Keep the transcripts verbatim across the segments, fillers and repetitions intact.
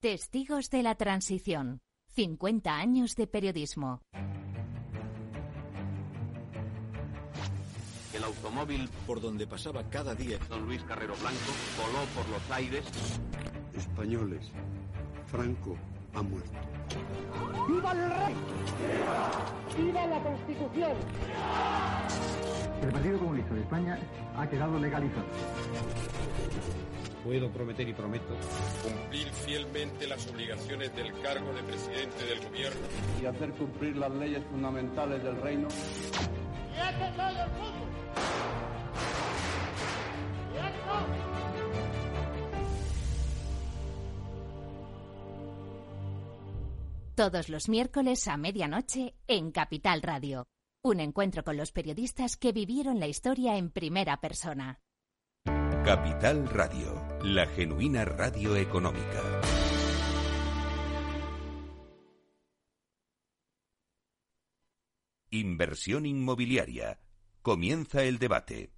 Testigos de la transición. cincuenta años de periodismo. El automóvil por donde pasaba cada día don Luis Carrero Blanco voló por los aires. Españoles, Franco ha muerto. ¡Viva el rey! ¡Viva! ¡Viva la Constitución! ¡Viva! El Partido Comunista de España ha quedado legalizado. Puedo prometer y prometo cumplir fielmente las obligaciones del cargo de presidente del gobierno y hacer cumplir las leyes fundamentales del reino. ¡Y este soy el pueblo! ¡Y esto! Todos los miércoles a medianoche en Capital Radio. Un encuentro con los periodistas que vivieron la historia en primera persona. Capital Radio, la genuina radio económica. Inversión inmobiliaria. Comienza el debate.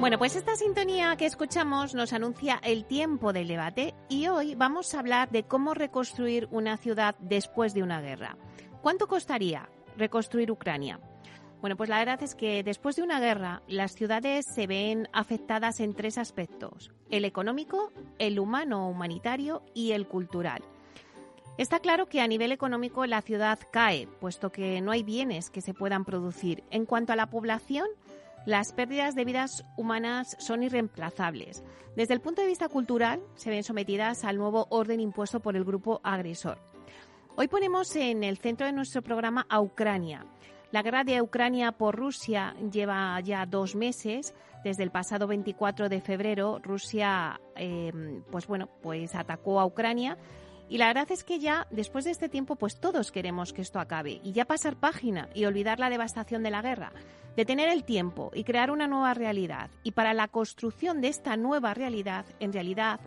Bueno, pues esta sintonía que escuchamos nos anuncia el tiempo del debate y hoy vamos a hablar de cómo reconstruir una ciudad después de una guerra. ¿Cuánto costaría reconstruir Ucrania? Bueno, pues la verdad es que después de una guerra las ciudades se ven afectadas en tres aspectos: el económico, el humano humanitario y el cultural. Está claro que a nivel económico la ciudad cae, puesto que no hay bienes que se puedan producir. En cuanto a la población, las pérdidas de vidas humanas son irreemplazables. Desde el punto de vista cultural, se ven sometidas al nuevo orden impuesto por el grupo agresor. Hoy ponemos en el centro de nuestro programa a Ucrania. La guerra de Ucrania por Rusia lleva ya dos meses. Desde el pasado veinticuatro de febrero, Rusia eh, pues bueno, pues atacó a Ucrania. Y la verdad es que ya, después de este tiempo, pues todos queremos que esto acabe y ya pasar página y olvidar la devastación de la guerra, detener el tiempo y crear una nueva realidad. Y para la construcción de esta nueva realidad, en realidad,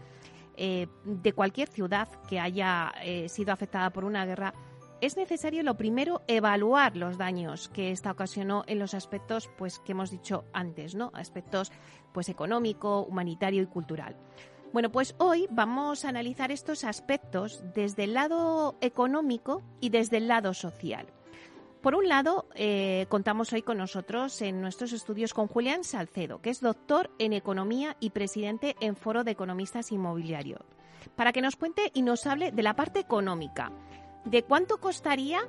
eh, de cualquier ciudad que haya eh, sido afectada por una guerra, es necesario, lo primero, evaluar los daños que esta ocasionó en los aspectos pues que hemos dicho antes, ¿no? Aspectos pues económico, humanitario y cultural. Bueno, pues hoy vamos a analizar estos aspectos desde el lado económico y desde el lado social. Por un lado, eh, contamos hoy con nosotros en nuestros estudios con Julián Salcedo, que es doctor en Economía y presidente en Foro de Economistas Inmobiliarios, para que nos cuente y nos hable de la parte económica, de cuánto costaría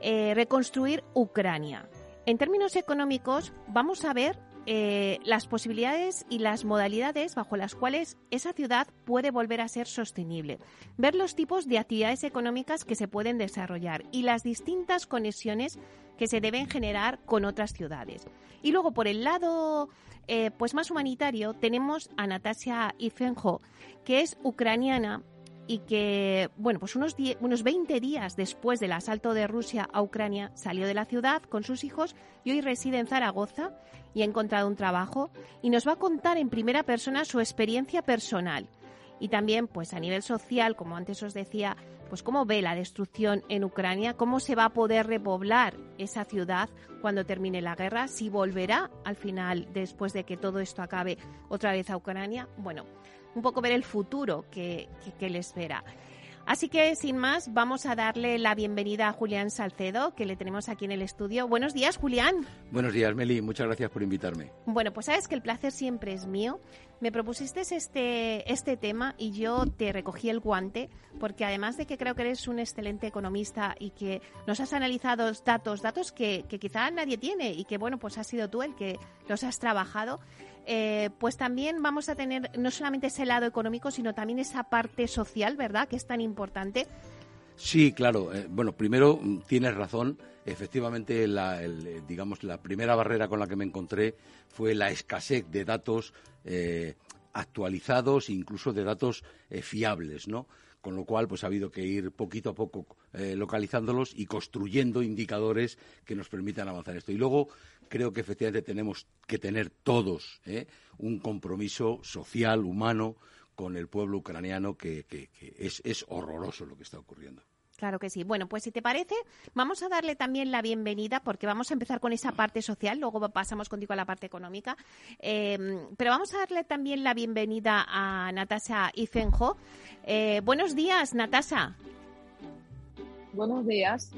eh, reconstruir Ucrania. En términos económicos, vamos a ver Eh, las posibilidades y las modalidades bajo las cuales esa ciudad puede volver a ser sostenible, ver los tipos de actividades económicas que se pueden desarrollar y las distintas conexiones que se deben generar con otras ciudades. Y luego, por el lado eh, pues más humanitario, tenemos a Natasha Ifenho, que es ucraniana y que, bueno, pues unos, die- unos veinte días después del asalto de Rusia a Ucrania salió de la ciudad con sus hijos y hoy reside en Zaragoza y ha encontrado un trabajo y nos va a contar en primera persona su experiencia personal y también, pues a nivel social, como antes os decía, pues cómo ve la destrucción en Ucrania, cómo se va a poder repoblar esa ciudad cuando termine la guerra, si volverá al final, después de que todo esto acabe, otra vez a Ucrania. Bueno, un poco ver el futuro que, que, que le espera. Así que, sin más, vamos a darle la bienvenida a Julián Salcedo, que le tenemos aquí en el estudio. Buenos días, Julián. Buenos días, Meli. Muchas gracias por invitarme. Bueno, pues sabes que el placer siempre es mío. Me propusiste este, este tema y yo te recogí el guante, porque además de que creo que eres un excelente economista y que nos has analizado datos, datos que, que quizá nadie tiene y que, bueno, pues has sido tú el que los has trabajado, Eh, pues también vamos a tener no solamente ese lado económico, sino también esa parte social, ¿verdad?, que es tan importante. Sí, claro. Eh, bueno, primero tienes razón. Efectivamente, la, el, digamos, la primera barrera con la que me encontré fue la escasez de datos eh, actualizados, incluso de datos eh, fiables, ¿no? Con lo cual, pues ha habido que ir poquito a poco eh, localizándolos y construyendo indicadores que nos permitan avanzar esto. Y luego creo que efectivamente tenemos que tener todos ¿eh? un compromiso social, humano, con el pueblo ucraniano, que, que, que es, es horroroso lo que está ocurriendo. Claro que sí. Bueno, pues si te parece, vamos a darle también la bienvenida, porque vamos a empezar con esa parte social, luego pasamos contigo a la parte económica, eh, pero vamos a darle también la bienvenida a Natasha Ifenho. Eh, buenos días, Natasha. Buenos días.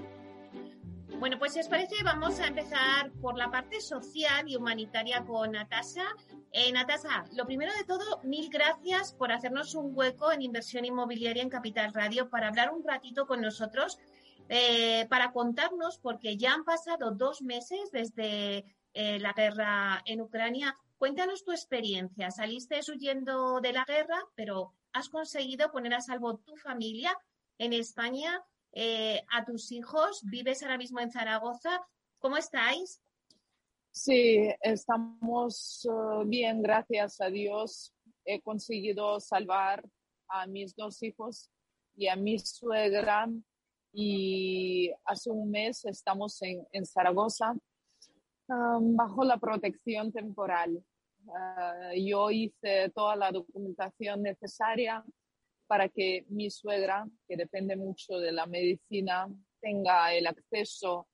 Bueno, pues si os parece, vamos a empezar por la parte social y humanitaria con Natasha. Eh, Natasha, lo primero de todo, mil gracias por hacernos un hueco en Inversión Inmobiliaria en Capital Radio para hablar un ratito con nosotros, eh, para contarnos, porque ya han pasado dos meses desde eh, la guerra en Ucrania. Cuéntanos tu experiencia. Saliste huyendo de la guerra, pero has conseguido poner a salvo tu familia en España. Eh, a tus hijos, vives ahora mismo en Zaragoza. ¿Cómo estáis? Sí, estamos uh, bien, gracias a Dios. He conseguido salvar a mis dos hijos y a mi suegra, y hace un mes estamos en, en Zaragoza um, bajo la protección temporal. Uh, yo hice toda la documentación necesaria para que mi suegra, que depende mucho de la medicina, tenga el acceso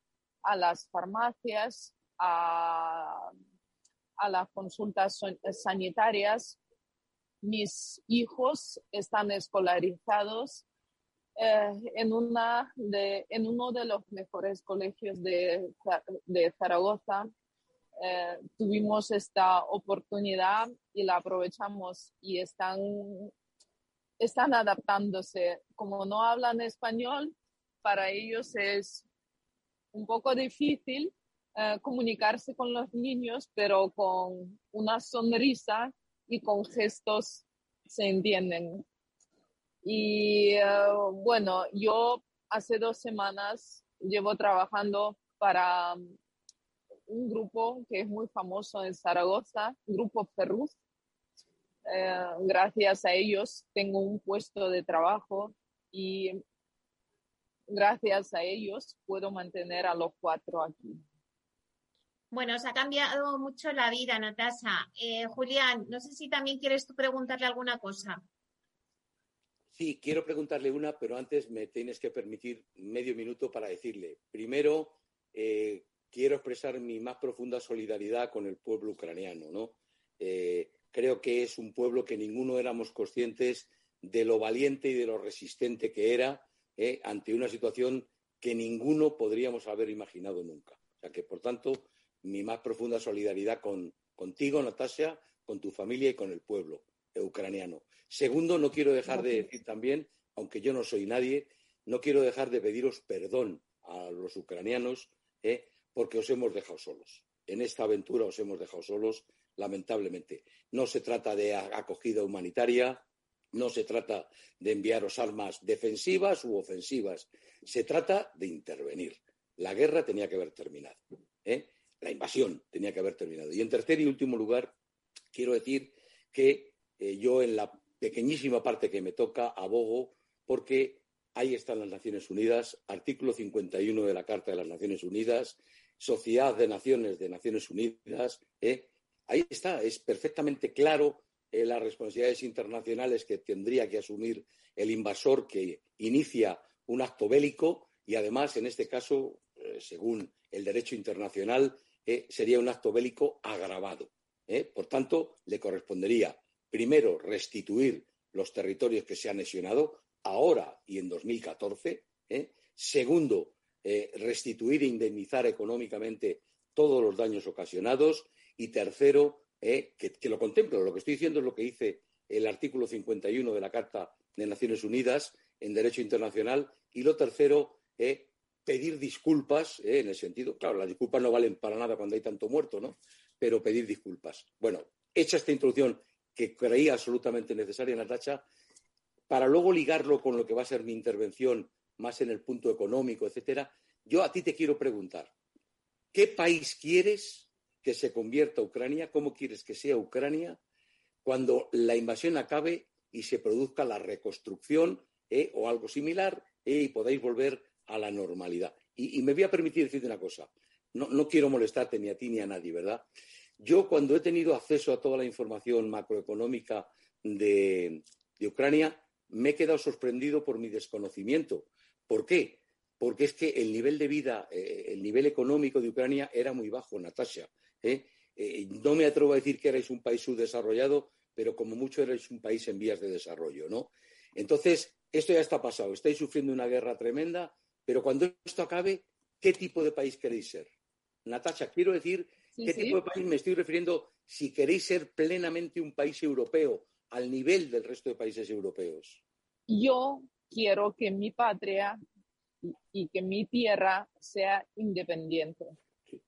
a las farmacias, a, a las consultas sanitarias. Mis hijos están escolarizados eh, en, una de, en uno de los mejores colegios de, de Zaragoza. Eh, tuvimos esta oportunidad y la aprovechamos, y están... Están adaptándose. Como no hablan español, para ellos es un poco difícil eh, comunicarse con los niños, pero con una sonrisa y con gestos se entienden. Y eh, bueno, yo hace dos semanas llevo trabajando para un grupo que es muy famoso en Zaragoza, Grupo Ferrús. Eh, gracias a ellos tengo un puesto de trabajo, y gracias a ellos puedo mantener a los cuatro aquí. Bueno, os ha cambiado mucho la vida, Natasha. Eh, Julián, no sé si también quieres tú preguntarle alguna cosa. Sí, quiero preguntarle una, pero antes me tienes que permitir medio minuto para decirle. Primero, eh, quiero expresar mi más profunda solidaridad con el pueblo ucraniano, ¿no? Eh, Creo que es un pueblo que ninguno éramos conscientes de lo valiente y de lo resistente que era eh, ante una situación que ninguno podríamos haber imaginado nunca. O sea que, por tanto, mi más profunda solidaridad con, contigo, Natasha, con tu familia y con el pueblo ucraniano. Segundo, no quiero dejar de decir también, aunque yo no soy nadie, no quiero dejar de pediros perdón a los ucranianos eh, porque os hemos dejado solos. En esta aventura os hemos dejado solos. Lamentablemente, no se trata de acogida humanitaria, no se trata de enviaros armas defensivas u ofensivas, se trata de intervenir. La guerra tenía que haber terminado, ¿eh? La invasión tenía que haber terminado. Y en tercer y último lugar, quiero decir que eh, yo en la pequeñísima parte que me toca abogo porque ahí están las Naciones Unidas, artículo cincuenta y uno de la Carta de las Naciones Unidas, Sociedad de Naciones de Naciones Unidas, ¿eh? Ahí está, es perfectamente claro eh, las responsabilidades internacionales que tendría que asumir el invasor que inicia un acto bélico, y además, en este caso, eh, según el derecho internacional, eh, sería un acto bélico agravado. ¿eh? Por tanto, le correspondería primero restituir los territorios que se han anexionado ahora y en dos mil catorce. ¿eh? Segundo, eh, restituir e indemnizar económicamente todos los daños ocasionados. Y tercero, eh, que, que lo contemplo, lo que estoy diciendo es lo que dice el artículo cincuenta y uno de la Carta de Naciones Unidas en Derecho Internacional. Y lo tercero, eh, pedir disculpas, eh, en el sentido, claro, las disculpas no valen para nada cuando hay tanto muerto, ¿no? Pero pedir disculpas. Bueno, hecha esta introducción que creía absolutamente necesaria, Natasha, para luego ligarlo con lo que va a ser mi intervención más en el punto económico, etcétera, yo a ti te quiero preguntar, ¿qué país quieres que se convierta a Ucrania? ¿Cómo quieres que sea Ucrania cuando la invasión acabe y se produzca la reconstrucción eh, o algo similar eh, y podáis volver a la normalidad? Y, y me voy a permitir decirte una cosa. No, no quiero molestarte ni a ti ni a nadie, ¿verdad? Yo, cuando he tenido acceso a toda la información macroeconómica de, de Ucrania, me he quedado sorprendido por mi desconocimiento. ¿Por qué? Porque es que el nivel de vida, eh, el nivel económico de Ucrania era muy bajo, Natasha. ¿eh? Eh, no me atrevo a decir que erais un país subdesarrollado, pero como mucho erais un país en vías de desarrollo, ¿no? Entonces, esto ya está pasado. Estáis sufriendo una guerra tremenda, pero cuando esto acabe, ¿qué tipo de país queréis ser? Natasha, quiero decir... ¿Qué sí, tipo sí. de país me estoy refiriendo? Si queréis ser plenamente un país europeo, al nivel del resto de países europeos. Yo quiero que mi patria y que mi tierra sea independiente. Sí,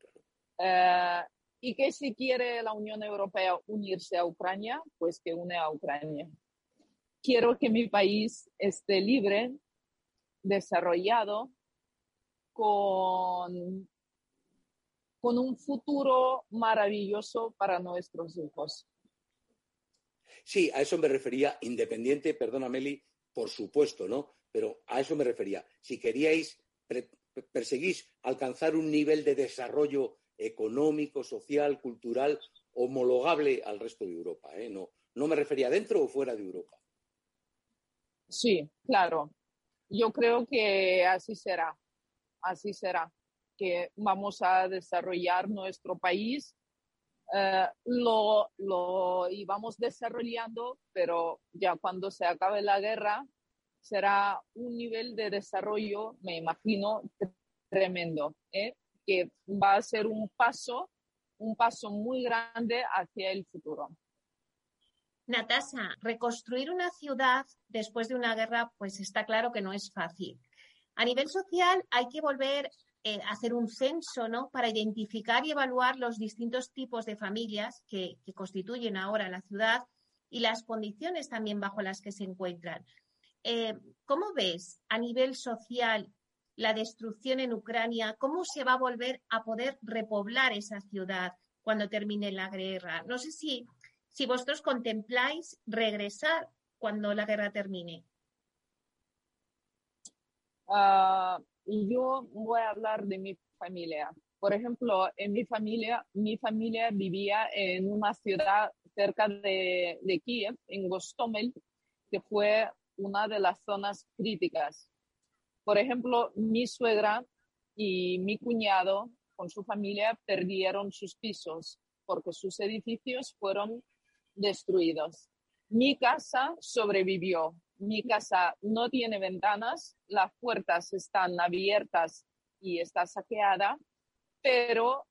claro. uh, y que si quiere la Unión Europea unirse a Ucrania, pues que une a Ucrania. Quiero que mi país esté libre, desarrollado, con... con un futuro maravilloso para nuestros hijos. Sí, a eso me refería, independiente, perdona Meli, por supuesto, ¿no? Pero a eso me refería. Si queríais, pre- perseguís alcanzar un nivel de desarrollo económico, social, cultural, homologable al resto de Europa, ¿eh? No, no me refería dentro o fuera de Europa. Sí, claro. Yo creo que así será, así será. Que vamos a desarrollar nuestro país eh, lo, lo y vamos desarrollando, pero ya cuando se acabe la guerra será un nivel de desarrollo, me imagino, tremendo, ¿eh? que va a ser un paso, un paso muy grande hacia el futuro. Natasha, reconstruir una ciudad después de una guerra, pues está claro que no es fácil. A nivel social hay que volver Eh, hacer un censo, ¿no?, para identificar y evaluar los distintos tipos de familias que, que constituyen ahora la ciudad y las condiciones también bajo las que se encuentran. Eh, ¿Cómo ves a nivel social la destrucción en Ucrania? ¿Cómo se va a volver a poder repoblar esa ciudad cuando termine la guerra? No sé si, si vosotros contempláis regresar cuando la guerra termine. Uh... Y yo voy a hablar de mi familia. Por ejemplo, en mi familia, mi familia vivía en una ciudad cerca de, de Kiev, en Gostomel, que fue una de las zonas críticas. Por ejemplo, mi suegra y mi cuñado con su familia perdieron sus pisos porque sus edificios fueron destruidos. Mi casa sobrevivió. Mi casa no tiene ventanas, las puertas están abiertas y está saqueada, pero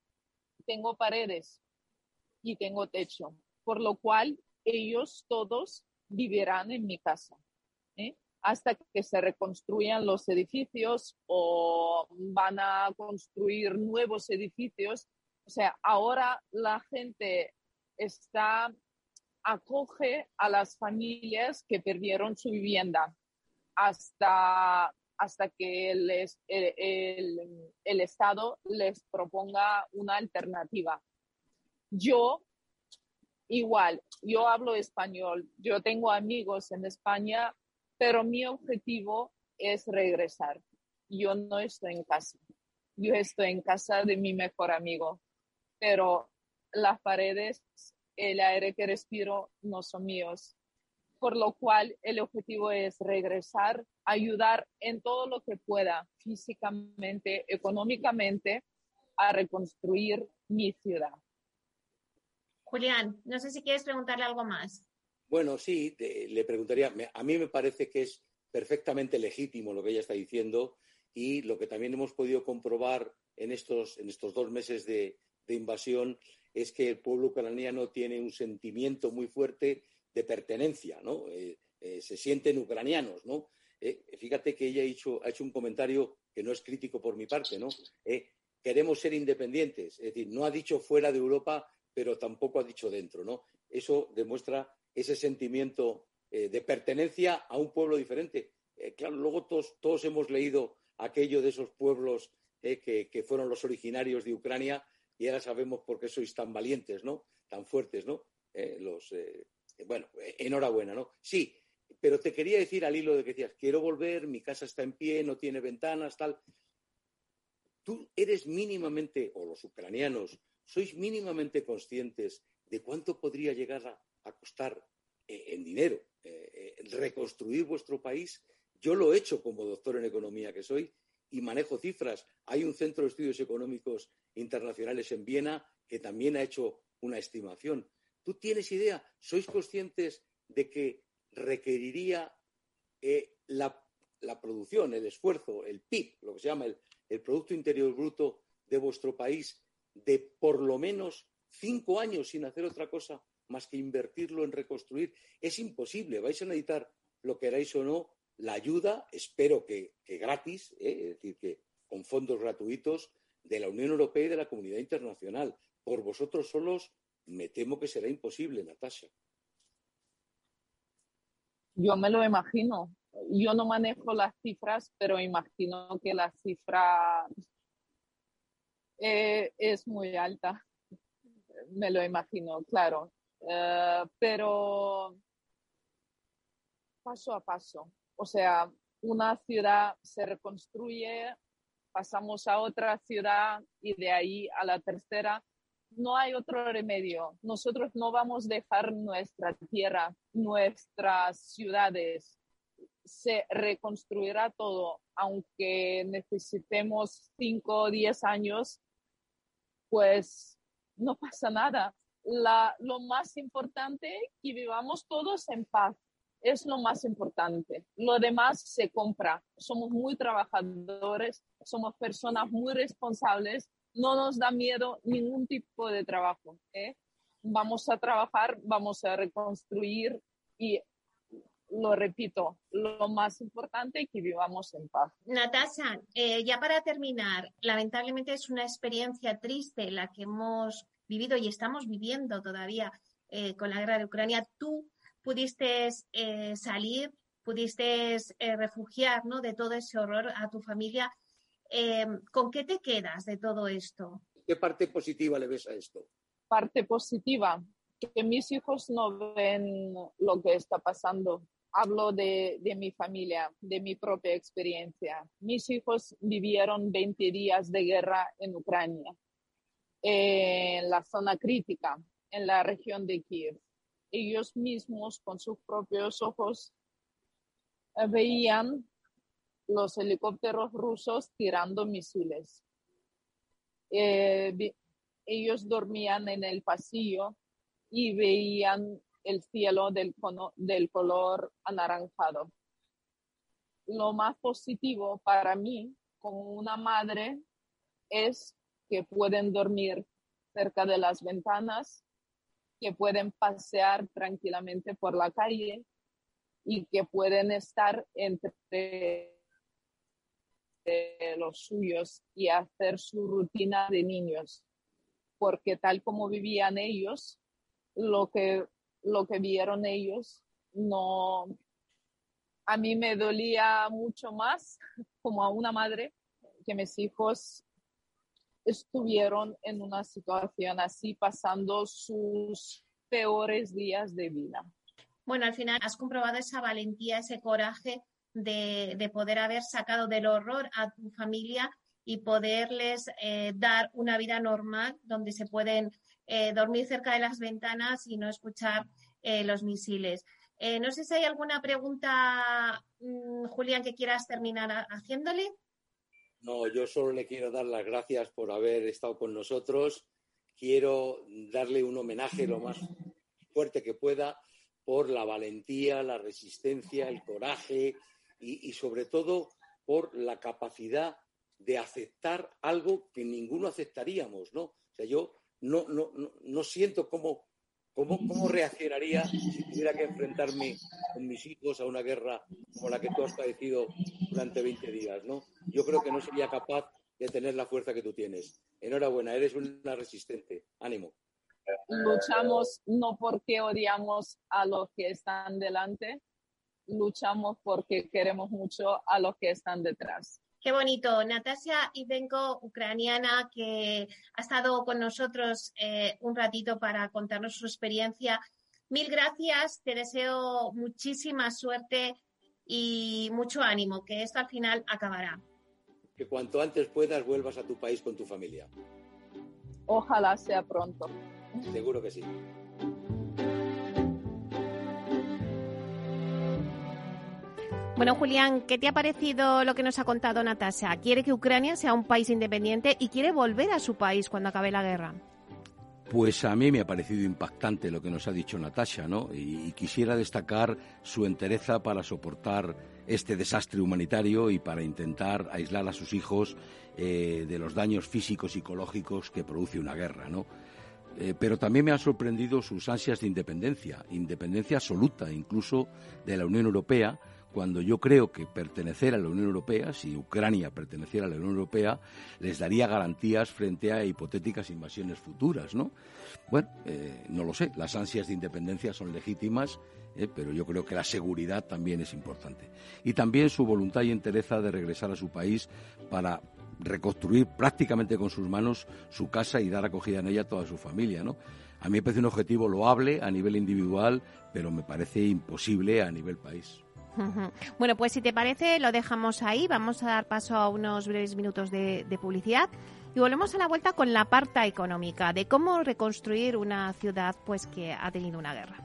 tengo paredes y tengo techo, por lo cual ellos todos vivirán en mi casa, ¿eh? hasta que se reconstruyan los edificios o van a construir nuevos edificios. O sea, ahora la gente está... acoge a las familias que perdieron su vivienda hasta, hasta que les, el, el, el Estado les proponga una alternativa. Yo, igual, yo hablo español, yo tengo amigos en España, pero mi objetivo es regresar. Yo no estoy en casa, yo estoy en casa de mi mejor amigo, pero las paredes... el aire que respiro no son míos, por lo cual el objetivo es regresar, ayudar en todo lo que pueda, físicamente, económicamente, a reconstruir mi ciudad. Julián, no sé si quieres preguntarle algo más. Bueno, sí, te, le preguntaría, a mí me parece que es perfectamente legítimo lo que ella está diciendo y lo que también hemos podido comprobar en estos, en estos dos meses de, de invasión es que el pueblo ucraniano tiene un sentimiento muy fuerte de pertenencia, ¿no? Eh, eh, se sienten ucranianos, ¿no? Eh, fíjate que ella ha hecho, ha hecho un comentario que no es crítico por mi parte, ¿no? Eh, queremos ser independientes, es decir, no ha dicho fuera de Europa, pero tampoco ha dicho dentro, ¿no? Eso demuestra ese sentimiento eh, de pertenencia a un pueblo diferente, eh, claro, luego todos, todos hemos leído aquello de esos pueblos eh, que, que fueron los originarios de Ucrania y ahora sabemos por qué sois tan valientes, ¿no? Tan fuertes, ¿no? Eh, los, eh, bueno, enhorabuena, ¿no? Sí, pero te quería decir al hilo de que decías, quiero volver, mi casa está en pie, no tiene ventanas, tal. Tú eres mínimamente, o los ucranianos, sois mínimamente conscientes de cuánto podría llegar a, a costar eh, en dinero eh, eh, reconstruir vuestro país. Yo lo he hecho como doctor en economía que soy y manejo cifras. Hay un centro de estudios económicos internacionales en Viena que también ha hecho una estimación. ¿Tú tienes idea? ¿Sois conscientes de que requeriría eh, la, la producción, el esfuerzo, el P I B, lo que se llama el, el Producto Interior Bruto de vuestro país, de por lo menos cinco años sin hacer otra cosa más que invertirlo en reconstruir? Es imposible. Vais a necesitar, lo queráis o no, la ayuda, espero que, que gratis, ¿eh? Es decir, que con fondos gratuitos de la Unión Europea y de la comunidad internacional. Por vosotros solos me temo que será imposible, Natasha. Yo me lo imagino. Yo no manejo las cifras, pero imagino que la cifra eh, es muy alta. Me lo imagino, claro. Uh, pero paso a paso. O sea, una ciudad se reconstruye, pasamos a otra ciudad y de ahí a la tercera. No hay otro remedio. Nosotros no vamos a dejar nuestra tierra, nuestras ciudades. Se reconstruirá todo, aunque necesitemos cinco o diez años, pues no pasa nada. La, lo más importante es que vivamos todos en paz. Es lo más importante. Lo demás se compra. Somos muy trabajadores, somos personas muy responsables. No nos da miedo ningún tipo de trabajo, ¿eh? Vamos a trabajar, vamos a reconstruir y, lo repito, lo más importante es que vivamos en paz. Natasha, eh, ya para terminar, lamentablemente es una experiencia triste la que hemos vivido y estamos viviendo todavía eh, con la guerra de Ucrania. Tú pudiste eh, salir, pudiste eh, refugiar, ¿no?, de todo ese horror a tu familia. Eh, ¿Con qué te quedas de todo esto? ¿Qué parte positiva le ves a esto? Parte positiva, que mis hijos no ven lo que está pasando. Hablo de, de mi familia, de mi propia experiencia. Mis hijos vivieron veinte días de guerra en Ucrania, eh, en la zona crítica, en la región de Kiev. Ellos mismos, con sus propios ojos, eh, veían los helicópteros rusos tirando misiles. Eh, vi, ellos dormían en el pasillo y veían el cielo del, cono, del color anaranjado. Lo más positivo para mí, como una madre, es que pueden dormir cerca de las ventanas, que pueden pasear tranquilamente por la calle y que pueden estar entre de los suyos y hacer su rutina de niños, porque tal como vivían ellos, lo que, lo que vieron ellos, no, a mí me dolía mucho más como a una madre que mis hijos estuvieron en una situación así, pasando sus peores días de vida. Bueno, al final has comprobado esa valentía, ese coraje De, de poder haber sacado del horror a tu familia y poderles eh, dar una vida normal donde se pueden eh, dormir cerca de las ventanas y no escuchar eh, los misiles. Eh, no sé si hay alguna pregunta, mmm, Julián, que quieras terminar a- haciéndole. No, yo solo le quiero dar las gracias por haber estado con nosotros. Quiero darle un homenaje lo más fuerte que pueda por la valentía, la resistencia, el coraje. Y, y sobre todo por la capacidad de aceptar algo que ninguno aceptaríamos, ¿no? O sea, yo no, no, no, no siento cómo, cómo, cómo reaccionaría si tuviera que enfrentarme con mis hijos a una guerra como la que tú has padecido durante veinte días, ¿no? Yo creo que no sería capaz de tener la fuerza que tú tienes. Enhorabuena, eres una resistente. Ánimo. Luchamos no porque odiamos a los que están delante, luchamos porque queremos mucho a los que están detrás. Qué bonito. Natasha Ifenho, ucraniana, que ha estado con nosotros eh, un ratito para contarnos su experiencia. Mil gracias, te deseo muchísima suerte y mucho ánimo, que esto al final acabará. Que cuanto antes puedas vuelvas a tu país con tu familia. Ojalá sea pronto. Seguro que sí. Bueno, Julián, ¿qué te ha parecido lo que nos ha contado Natasha? Quiere que Ucrania sea un país independiente y quiere volver a su país cuando acabe la guerra. Pues a mí me ha parecido impactante lo que nos ha dicho Natasha, ¿no? Y, y quisiera destacar su entereza para soportar este desastre humanitario y para intentar aislar a sus hijos eh, de los daños físicos y psicológicos que produce una guerra, ¿no? Eh, pero también me han sorprendido sus ansias de independencia, independencia absoluta, incluso de la Unión Europea, cuando yo creo que pertenecer a la Unión Europea, si Ucrania perteneciera a la Unión Europea, les daría garantías frente a hipotéticas invasiones futuras, ¿no? Bueno, eh, no lo sé, las ansias de independencia son legítimas, eh, pero yo creo que la seguridad también es importante. Y también su voluntad y entereza de regresar a su país para reconstruir prácticamente con sus manos su casa y dar acogida en ella a toda su familia, ¿no? A mí me parece un objetivo loable a nivel individual, pero me parece imposible a nivel país. Bueno, pues si te parece lo dejamos ahí, vamos a dar paso a unos breves minutos de, de publicidad y volvemos a la vuelta con la parte económica de cómo reconstruir una ciudad pues que ha tenido una guerra.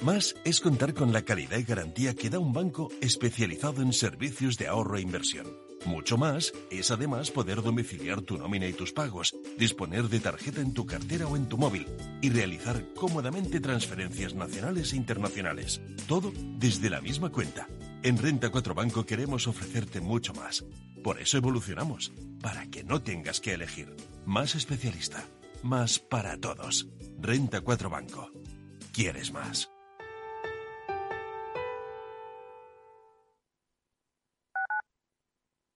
Más es contar con la calidad y garantía que da un banco especializado en servicios de ahorro e inversión. Mucho más es además poder domiciliar tu nómina y tus pagos, disponer de tarjeta en tu cartera o en tu móvil y realizar cómodamente transferencias nacionales e internacionales. Todo desde la misma cuenta. En Renta cuatro Banco queremos ofrecerte mucho más. Por eso evolucionamos, para que no tengas que elegir. Más especialista, más para todos. Renta cuatro Banco. ¿Quieres más?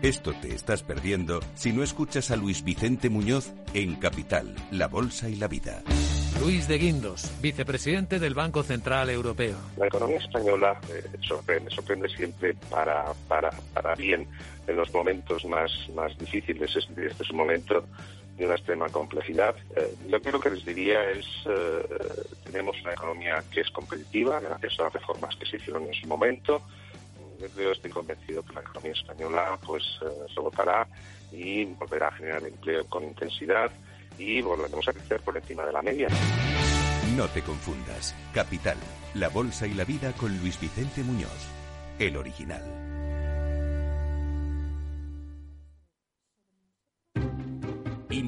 Esto te estás perdiendo si no escuchas a Luis Vicente Muñoz en Capital, La Bolsa y la Vida. Luis de Guindos, vicepresidente del Banco Central Europeo. La economía española eh, sorprende, sorprende siempre para, para, para bien en los momentos más, más difíciles. Este es un momento de una extrema complejidad. Eh, lo que, lo que les diría es eh, tenemos una economía que es competitiva gracias a las reformas que se hicieron en su momento. Yo estoy convencido que la economía española pues eh, rebotará y volverá a generar empleo con intensidad y volveremos a crecer por encima de la media. No te confundas. Capital, La Bolsa y la Vida con Luis Vicente Muñoz, el original.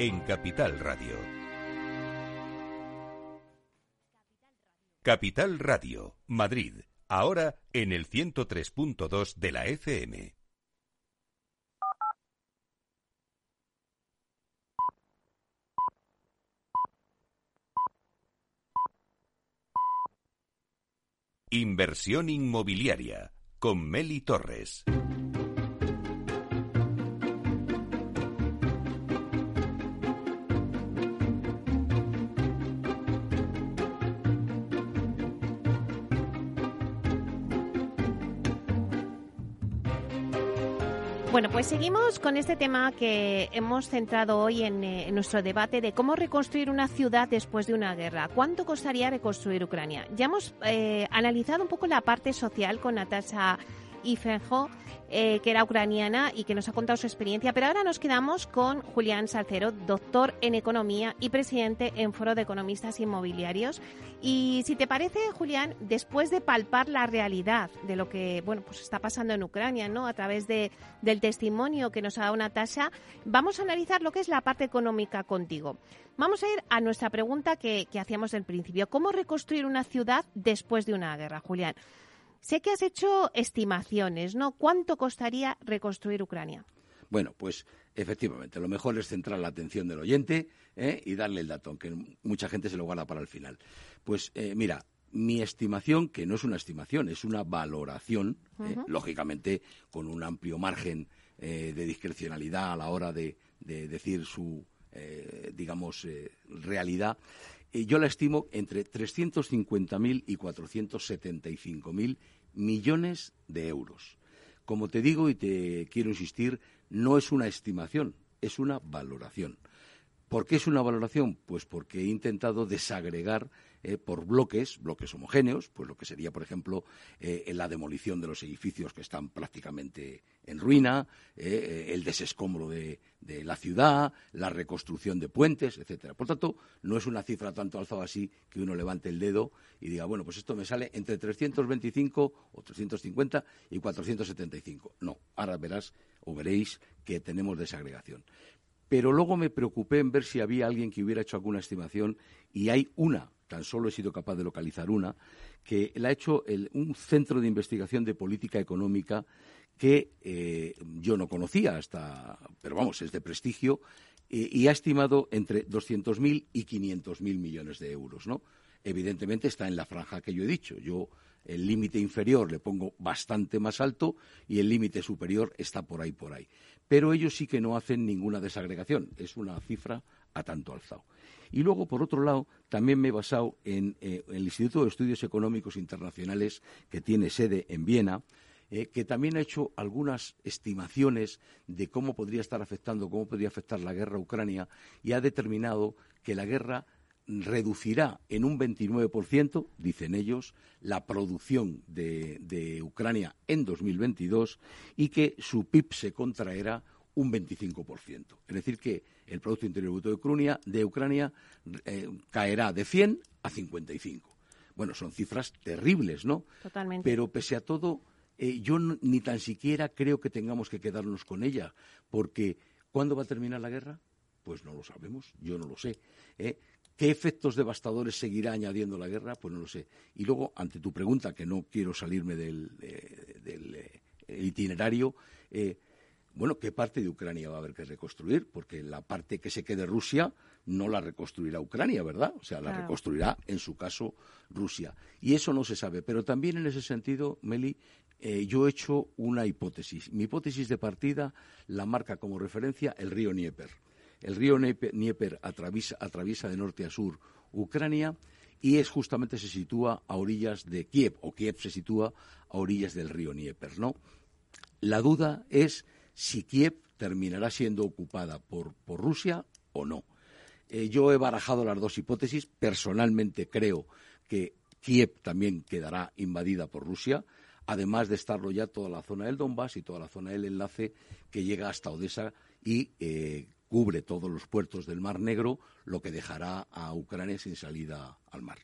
en Capital Radio. Capital Radio, Madrid, ahora en el ciento tres punto dos de la F M. Inversión inmobiliaria con Meli Torres. Bueno, pues seguimos con este tema que hemos centrado hoy en, eh, en nuestro debate de cómo reconstruir una ciudad después de una guerra. ¿Cuánto costaría reconstruir Ucrania? Ya hemos eh, analizado un poco la parte social con Natasha Ifenho, eh, que era ucraniana y que nos ha contado su experiencia. Pero ahora nos quedamos con Julián Salcedo, doctor en Economía y presidente en Foro de Economistas Inmobiliarios. Y si te parece, Julián, después de palpar la realidad de lo que bueno pues está pasando en Ucrania, ¿no? A través de del testimonio que nos ha dado Natasha, vamos a analizar lo que es la parte económica contigo. Vamos a ir a nuestra pregunta que, que hacíamos del principio. ¿Cómo reconstruir una ciudad después de una guerra, Julián? Sé que has hecho estimaciones, ¿no? ¿Cuánto costaría reconstruir Ucrania? Bueno, pues efectivamente, lo mejor es centrar la atención del oyente ¿eh? y darle el dato, aunque mucha gente se lo guarda para el final. Pues eh, mira, mi estimación, que no es una estimación, es una valoración, uh-huh. eh, lógicamente con un amplio margen eh, de discrecionalidad a la hora de, de decir su, eh, digamos, eh, realidad, eh, yo la estimo entre trescientos cincuenta mil y cuatrocientos setenta y cinco mil millones de euros. Como te digo y te quiero insistir, no es una estimación, es una valoración. ¿Por qué es una valoración? Pues porque he intentado desagregar eh, por bloques, bloques homogéneos, pues lo que sería, por ejemplo, eh, en la demolición de los edificios que están prácticamente en ruina, eh, el desescombro de, de la ciudad, la reconstrucción de puentes, etcétera. Por tanto, no es una cifra tanto alzada así que uno levante el dedo y diga, bueno, pues esto me sale entre trescientos veinticinco o trescientos cincuenta y cuatrocientos setenta y cinco. No, ahora verás o veréis que tenemos desagregación. Pero luego me preocupé en ver si había alguien que hubiera hecho alguna estimación y hay una, tan solo he sido capaz de localizar una, que la ha hecho el, un centro de investigación de política económica que eh, yo no conocía hasta, pero vamos, es de prestigio, eh, y ha estimado entre doscientos mil y quinientos mil millones de euros, ¿no? Evidentemente está en la franja que yo he dicho, yo... El límite inferior le pongo bastante más alto y el límite superior está por ahí, por ahí. Pero ellos sí que no hacen ninguna desagregación. Es una cifra a tanto alzado. Y luego, por otro lado, también me he basado en eh, el Instituto de Estudios Económicos Internacionales, que tiene sede en Viena, eh, que también ha hecho algunas estimaciones de cómo podría estar afectando, cómo podría afectar la guerra a Ucrania, y ha determinado que la guerra reducirá en un veintinueve por ciento, dicen ellos, la producción de, de Ucrania en dos mil veintidós y que su P I B se contraerá un veinticinco por ciento. Es decir, que el Producto Interior Bruto de Ucrania, de Ucrania eh, caerá de cien a cincuenta y cinco. Bueno, son cifras terribles, ¿no? Totalmente. Pero pese a todo, eh, yo no, ni tan siquiera creo que tengamos que quedarnos con ella, porque ¿cuándo va a terminar la guerra? Pues no lo sabemos, yo no lo sé, ¿eh? ¿Qué efectos devastadores seguirá añadiendo la guerra? Pues no lo sé. Y luego, ante tu pregunta, que no quiero salirme del, eh, del eh, itinerario, eh, bueno, ¿qué parte de Ucrania va a haber que reconstruir? Porque la parte que se quede Rusia no la reconstruirá Ucrania, ¿verdad? O sea, la claro. reconstruirá, en su caso, Rusia. Y eso no se sabe. Pero también en ese sentido, Meli, eh, yo he hecho una hipótesis. Mi hipótesis de partida la marca como referencia el río Nieper. El río Nieper atraviesa, atraviesa de norte a sur Ucrania y es justamente se sitúa a orillas de Kiev, o Kiev se sitúa a orillas del río Nieper, ¿no? La duda es si Kiev terminará siendo ocupada por, por Rusia o no. Eh, yo he barajado las dos hipótesis. Personalmente creo que Kiev también quedará invadida por Rusia, además de estarlo ya toda la zona del Donbass y toda la zona del enlace que llega hasta Odessa y... Eh, cubre todos los puertos del Mar Negro, lo que dejará a Ucrania sin salida al mar.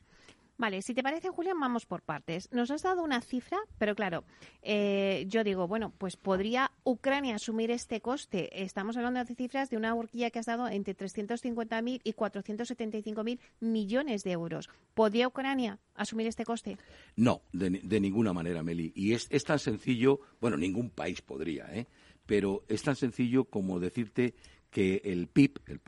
Vale, si te parece, Julián, vamos por partes. Nos has dado una cifra, pero claro, eh, yo digo, bueno, pues ¿podría Ucrania asumir este coste? Estamos hablando de cifras de una horquilla que has dado entre trescientos cincuenta mil y cuatrocientos setenta y cinco mil millones de euros. ¿Podría Ucrania asumir este coste? No, de, de ninguna manera, Meli. Y es, es tan sencillo, bueno, ningún país podría, ¿eh? Pero es tan sencillo como decirte que el P I B, el,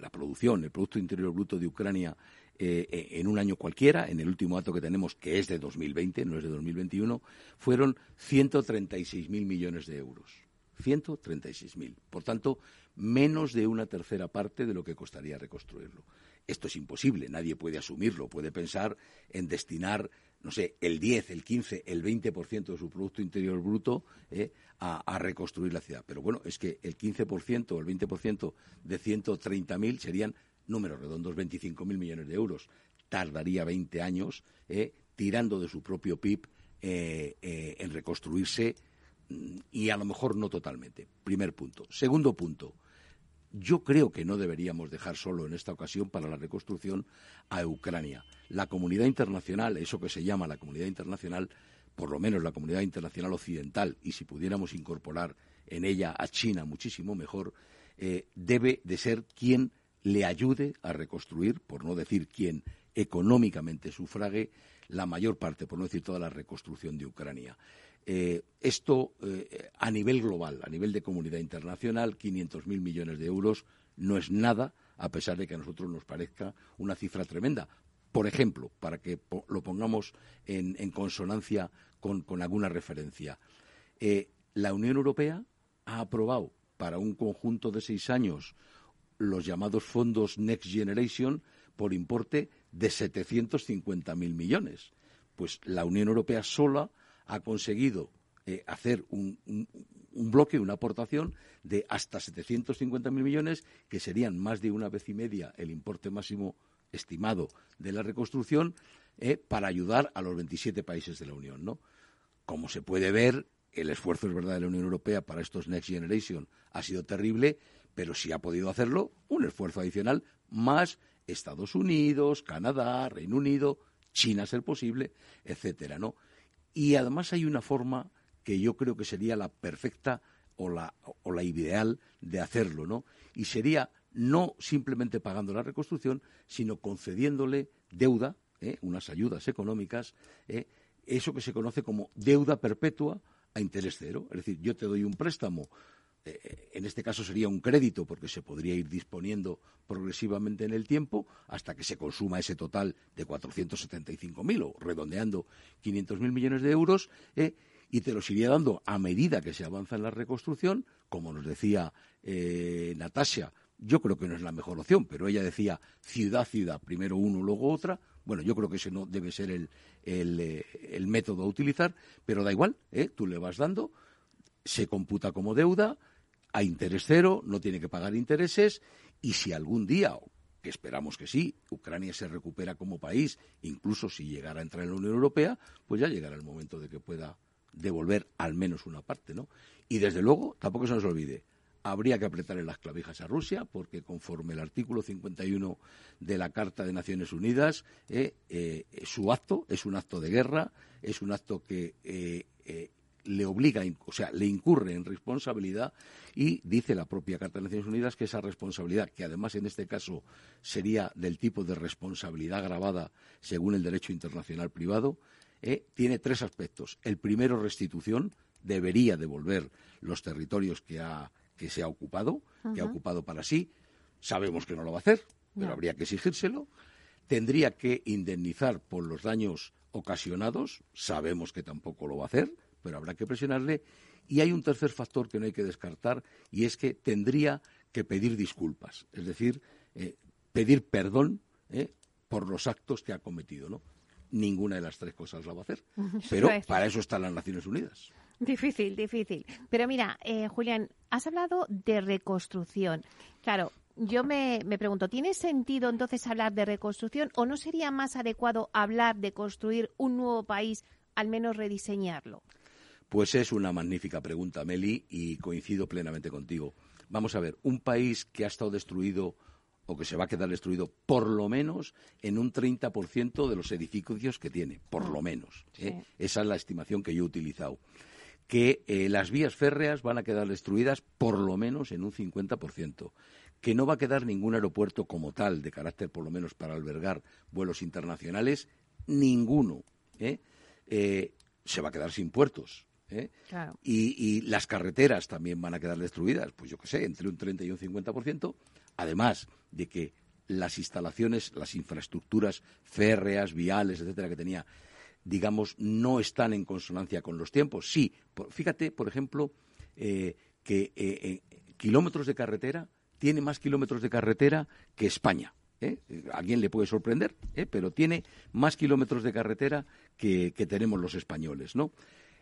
la producción, el Producto Interior Bruto de Ucrania, eh, en un año cualquiera, en el último dato que tenemos, que es de dos mil veinte, no es de dos mil veintiuno, fueron ciento treinta y seis mil millones de euros. ciento treinta y seis mil. Por tanto, menos de una tercera parte de lo que costaría reconstruirlo. Esto es imposible, nadie puede asumirlo, puede pensar en destinar, no sé, el diez, el quince, el veinte por ciento de su Producto Interior Bruto eh, a, a reconstruir la ciudad. Pero bueno, es que el quince por ciento o el veinte por ciento de ciento treinta mil serían, números redondos, veinticinco mil millones de euros. Tardaría veinte años eh, tirando de su propio P I B eh, eh, en reconstruirse, y a lo mejor no totalmente. Primer punto. Segundo punto. Yo creo que no deberíamos dejar solo en esta ocasión para la reconstrucción a Ucrania. La comunidad internacional, eso que se llama la comunidad internacional, por lo menos la comunidad internacional occidental, y si pudiéramos incorporar en ella a China muchísimo mejor, eh, debe de ser quien le ayude a reconstruir, por no decir quien económicamente sufrague, la mayor parte, por no decir toda la reconstrucción de Ucrania. Eh, esto eh, a nivel global, a nivel de comunidad internacional, quinientos mil millones de euros no es nada, a pesar de que a nosotros nos parezca una cifra tremenda. Por ejemplo, para que po- lo pongamos en, en consonancia con, con alguna referencia, eh, la Unión Europea ha aprobado para un conjunto de seis años los llamados fondos Next Generation por importe de setecientos cincuenta mil millones. Pues la Unión Europea sola ha conseguido eh, hacer un, un, un bloque, una aportación de hasta setecientos cincuenta mil millones, que serían más de una vez y media el importe máximo estimado de la reconstrucción, eh, para ayudar a los veintisiete países de la Unión, ¿no? Como se puede ver, el esfuerzo, es verdad, de la Unión Europea para estos Next Generation ha sido terrible, pero sí ha podido hacerlo un esfuerzo adicional, más Estados Unidos, Canadá, Reino Unido, China, a ser posible, etcétera, ¿no? Y además hay una forma que yo creo que sería la perfecta o la, o la ideal de hacerlo, ¿no? Y sería no simplemente pagando la reconstrucción, sino concediéndole deuda, ¿eh? unas ayudas económicas, ¿eh? eso que se conoce como deuda perpetua a interés cero. Es decir, yo te doy un préstamo, eh, en este caso sería un crédito, porque se podría ir disponiendo progresivamente en el tiempo hasta que se consuma ese total de cuatrocientos setenta y cinco mil o redondeando quinientos mil millones de euros, eh, y te los iría dando a medida que se avanza en la reconstrucción. Como nos decía eh, Natasha, yo creo que no es la mejor opción, pero ella decía ciudad, ciudad, primero uno, luego otra. Bueno, yo creo que ese no debe ser el, el, el método a utilizar, pero da igual, ¿eh? tú le vas dando, se computa como deuda, a interés cero, no tiene que pagar intereses, y si algún día, que esperamos que sí, Ucrania se recupera como país, incluso si llegara a entrar en la Unión Europea, pues ya llegará el momento de que pueda devolver al menos una parte, ¿no? Y desde luego, tampoco se nos olvide, habría que apretarle las clavijas a Rusia, porque conforme el artículo cincuenta y uno de la Carta de Naciones Unidas, eh, eh, su acto es un acto de guerra, es un acto que eh, eh, le obliga, o sea, le incurre en responsabilidad, y dice la propia Carta de Naciones Unidas que esa responsabilidad, que además en este caso sería del tipo de responsabilidad agravada según el derecho internacional privado, eh, tiene tres aspectos. El primero, restitución, debería devolver los territorios que ha... que se ha ocupado, Ajá. que ha ocupado para sí. Sabemos que no lo va a hacer, pero no. habría que exigírselo. Tendría que indemnizar por los daños ocasionados. Sabemos que tampoco lo va a hacer, pero habrá que presionarle. Y hay un tercer factor que no hay que descartar, y es que tendría que pedir disculpas. Es decir, eh, pedir perdón eh, por los actos que ha cometido, ¿no? Ninguna de las tres cosas la va a hacer. Pero para eso están las Naciones Unidas. Difícil, difícil. Pero mira, eh, Julián, has hablado de reconstrucción. Claro, yo me, me pregunto, ¿tiene sentido entonces hablar de reconstrucción o no sería más adecuado hablar de construir un nuevo país, al menos rediseñarlo? Pues es una magnífica pregunta, Meli, y coincido plenamente contigo. Vamos a ver, un país que ha estado destruido o que se va a quedar destruido por lo menos en un treinta por ciento de los edificios que tiene, por lo menos, ¿eh? Sí. Esa es la estimación que yo he utilizado. Que eh, las vías férreas van a quedar destruidas por lo menos en un cincuenta por ciento, que no va a quedar ningún aeropuerto como tal, de carácter por lo menos para albergar vuelos internacionales, ninguno, ¿eh? Eh, se va a quedar sin puertos, ¿eh? Claro. Y, y las carreteras también van a quedar destruidas, pues yo qué sé, entre un treinta y un cincuenta por ciento, además de que las instalaciones, las infraestructuras férreas, viales, etcétera, que tenía, digamos, no están en consonancia con los tiempos. Sí, por, fíjate, por ejemplo, eh, que eh, eh, kilómetros de carretera, tiene más kilómetros de carretera que España. ¿Eh? A alguien le puede sorprender, ¿eh? Pero tiene más kilómetros de carretera que, que tenemos los españoles, ¿no?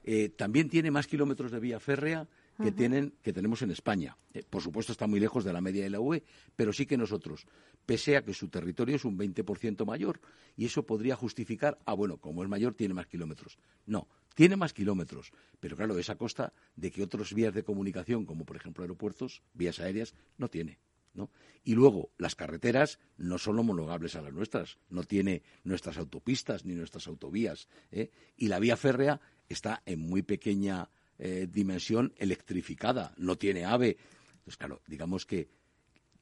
Eh, también tiene más kilómetros de vía férrea que, uh-huh. tienen, que tenemos en España. Eh, por supuesto, está muy lejos de la media de la U E, pero sí que nosotros, pese a que su territorio es un veinte por ciento mayor, y eso podría justificar, ah, bueno, como es mayor, tiene más kilómetros. No, tiene más kilómetros, pero claro, es a costa de que otras vías de comunicación, como por ejemplo aeropuertos, vías aéreas, no tiene, ¿no? Y luego, las carreteras no son homologables a las nuestras, no tiene nuestras autopistas ni nuestras autovías, ¿eh? Y la vía férrea está en muy pequeña eh, dimensión electrificada, no tiene AVE. Entonces, claro, digamos que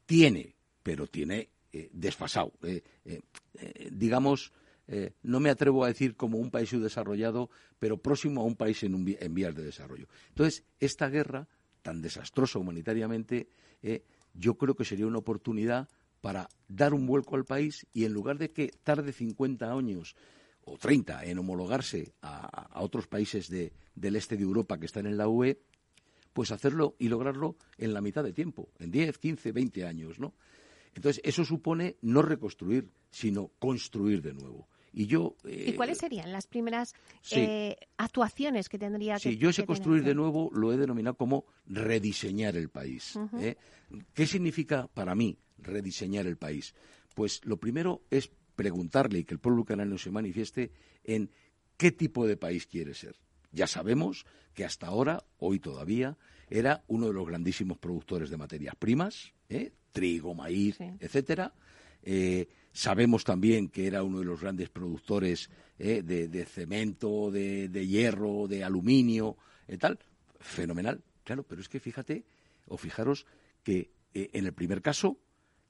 tiene, pero tiene eh, desfasado. Eh, eh, eh, digamos, eh, no me atrevo a decir como un país subdesarrollado, pero próximo a un país en, un, en vías de desarrollo. Entonces, esta guerra, tan desastrosa humanitariamente, eh, yo creo que sería una oportunidad para dar un vuelco al país y en lugar de que tarde cincuenta años o treinta en homologarse a, a otros países de, del este de Europa que están en la U E, pues hacerlo y lograrlo en la mitad de tiempo, en diez, quince, veinte años, ¿no? Entonces, eso supone no reconstruir, sino construir de nuevo. ¿Y yo, eh, ¿Y cuáles serían las primeras sí, eh, actuaciones que tendría sí, que... Sí, yo ese construir tener? de nuevo lo he denominado como rediseñar el país. Uh-huh. ¿eh? ¿Qué significa para mí rediseñar el país? Pues lo primero es preguntarle y que el pueblo ucraniano se manifieste en qué tipo de país quiere ser. Ya sabemos que hasta ahora, hoy todavía, era uno de los grandísimos productores de materias primas, ¿eh? trigo, maíz, sí. etcétera. Eh, Sabemos también que era uno de los grandes productores eh, de, de cemento, de, de hierro, de aluminio, eh, tal. Fenomenal, claro, pero es que fíjate, o fijaros que eh, en el primer caso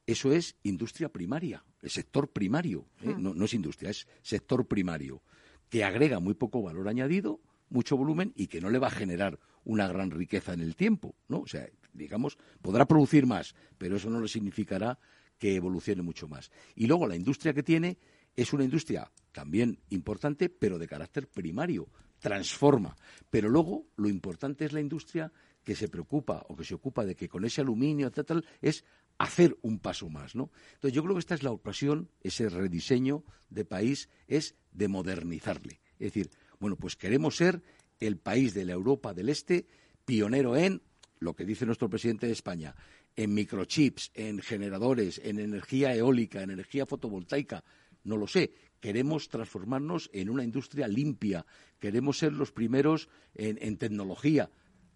eso es industria primaria, el sector primario, eh, no, no es industria, es sector primario, que agrega muy poco valor añadido, mucho volumen y que no le va a generar una gran riqueza en el tiempo, ¿no? O sea, digamos, podrá producir más, pero eso no le significará que evolucione mucho más. Y luego la industria que tiene es una industria también importante, pero de carácter primario, transforma. Pero luego lo importante es la industria que se preocupa o que se ocupa de que con ese aluminio, tal, tal, es hacer un paso más, ¿no? Entonces yo creo que esta es la ocasión, ese rediseño de país es de modernizarle. Es decir, bueno, pues queremos ser el país de la Europa del Este pionero en lo que dice nuestro presidente de España, en microchips, en generadores, en energía eólica, en energía fotovoltaica, no lo sé. Queremos transformarnos en una industria limpia, queremos ser los primeros en, en tecnología.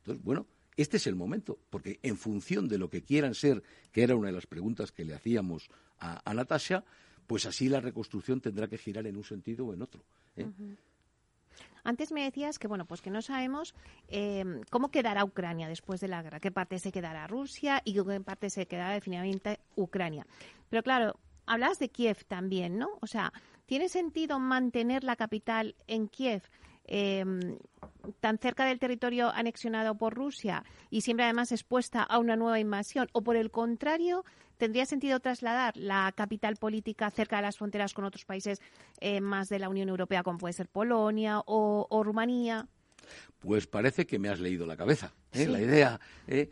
Entonces, bueno, este es el momento, porque en función de lo que quieran ser, que era una de las preguntas que le hacíamos a, a Natasha, pues así la reconstrucción tendrá que girar en un sentido o en otro, ¿eh? Uh-huh. Antes me decías que, bueno, pues que no sabemos eh, cómo quedará Ucrania después de la guerra, qué parte se quedará Rusia y qué parte se quedará definitivamente Ucrania. Pero claro, hablas de Kiev también, ¿no? O sea, ¿tiene sentido mantener la capital en Kiev eh, tan cerca del territorio anexionado por Rusia y siempre además expuesta a una nueva invasión? O por el contrario, ¿tendría sentido trasladar la capital política cerca de las fronteras con otros países eh, más de la Unión Europea, como puede ser Polonia o, o Rumanía? Pues parece que me has leído la cabeza, ¿eh? Sí. La idea. ¿eh?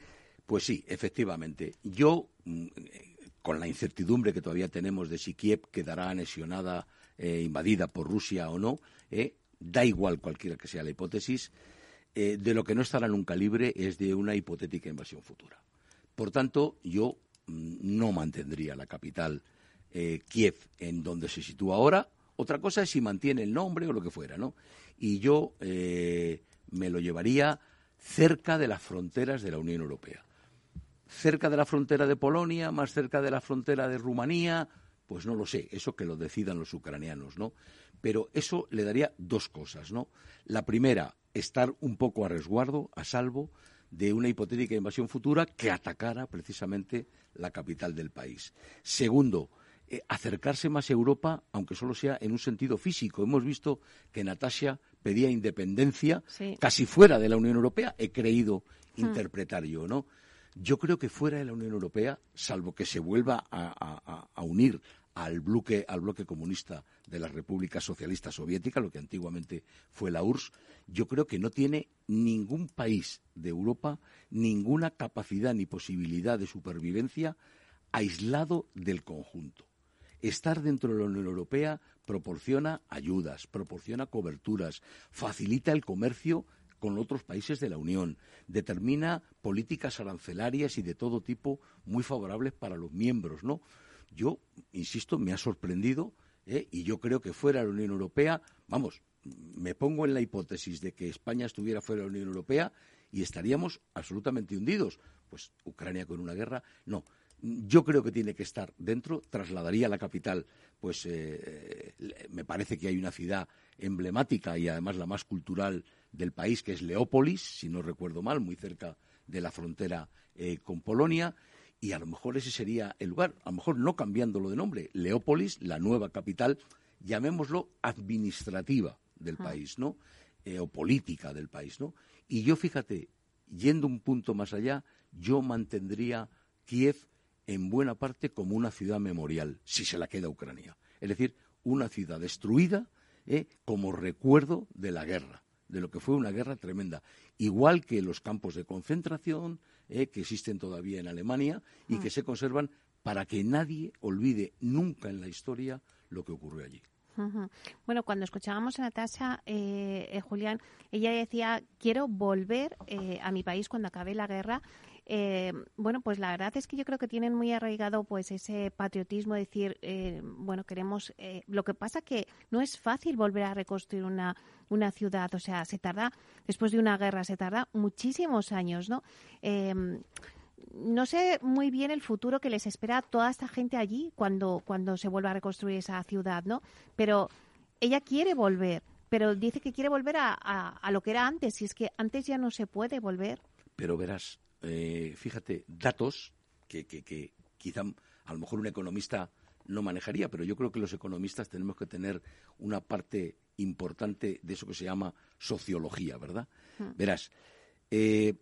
Pues sí, efectivamente. Yo, con la incertidumbre que todavía tenemos de si Kiev quedará anexionada, eh, invadida por Rusia o no, eh, da igual cualquiera que sea la hipótesis, eh, de lo que no estará nunca libre es de una hipotética invasión futura. Por tanto, yo no mantendría la capital eh, Kiev en donde se sitúa ahora. Otra cosa es si mantiene el nombre o lo que fuera, ¿no? Y yo eh, me lo llevaría cerca de las fronteras de la Unión Europea. Cerca de la frontera de Polonia, más cerca de la frontera de Rumanía, pues no lo sé, eso que lo decidan los ucranianos, ¿no? Pero eso le daría dos cosas, ¿no? La primera, estar un poco a resguardo, a salvo de una hipotética invasión futura que atacara precisamente la capital del país. Segundo, eh, acercarse más a Europa, aunque solo sea en un sentido físico. Hemos visto que Natasha pedía independencia sí. casi fuera de la Unión Europea, he creído hmm. interpretar yo, ¿no? Yo creo que fuera de la Unión Europea, salvo que se vuelva a, a, a unir al bloque, al bloque comunista de la República Socialista Soviética, lo que antiguamente fue la U R S S, yo creo que no tiene ningún país de Europa ninguna capacidad ni posibilidad de supervivencia aislado del conjunto. Estar dentro de la Unión Europea proporciona ayudas, proporciona coberturas, facilita el comercio con otros países de la Unión, determina políticas arancelarias y de todo tipo muy favorables para los miembros, ¿no? Yo, insisto, me ha sorprendido, ¿eh? Y yo creo que fuera de la Unión Europea, vamos, me pongo en la hipótesis de que España estuviera fuera de la Unión Europea y estaríamos absolutamente hundidos. Pues Ucrania con una guerra, no. Yo creo que tiene que estar dentro, trasladaría la capital, pues eh, me parece que hay una ciudad emblemática y además la más cultural del país, que es Leópolis, si no recuerdo mal, muy cerca de la frontera eh, con Polonia, y a lo mejor ese sería el lugar, a lo mejor no cambiándolo de nombre, Leópolis, la nueva capital, llamémoslo administrativa del ah. país, ¿no? Eh, o política del país, ¿no? Y yo, fíjate, yendo un punto más allá, yo mantendría Kiev en buena parte como una ciudad memorial, si se la queda a Ucrania. Es decir, una ciudad destruida eh, como recuerdo de la guerra, de lo que fue una guerra tremenda. Igual que los campos de concentración eh, que existen todavía en Alemania y mm. que se conservan para que nadie olvide nunca en la historia lo que ocurrió allí. Uh-huh. Bueno, cuando escuchábamos a Natasha, eh, eh, Julián, ella decía, quiero volver eh, a mi país cuando acabe la guerra. Eh, bueno, pues la verdad es que yo creo que tienen muy arraigado pues ese patriotismo, de decir, eh, bueno, queremos... Eh, lo que pasa que no es fácil volver a reconstruir una, una ciudad, o sea, se tarda, después de una guerra, se tarda muchísimos años, ¿no? Eh, no sé muy bien el futuro que les espera a toda esta gente allí cuando, cuando se vuelva a reconstruir esa ciudad, ¿no? Pero ella quiere volver, pero dice que quiere volver a, a, a lo que era antes, y es que antes ya no se puede volver. Pero verás... Eh, fíjate, datos que, que, que quizá a lo mejor un economista no manejaría, pero yo creo que los economistas tenemos que tener una parte importante de eso que se llama sociología, ¿verdad? Uh-huh. Verás, eh,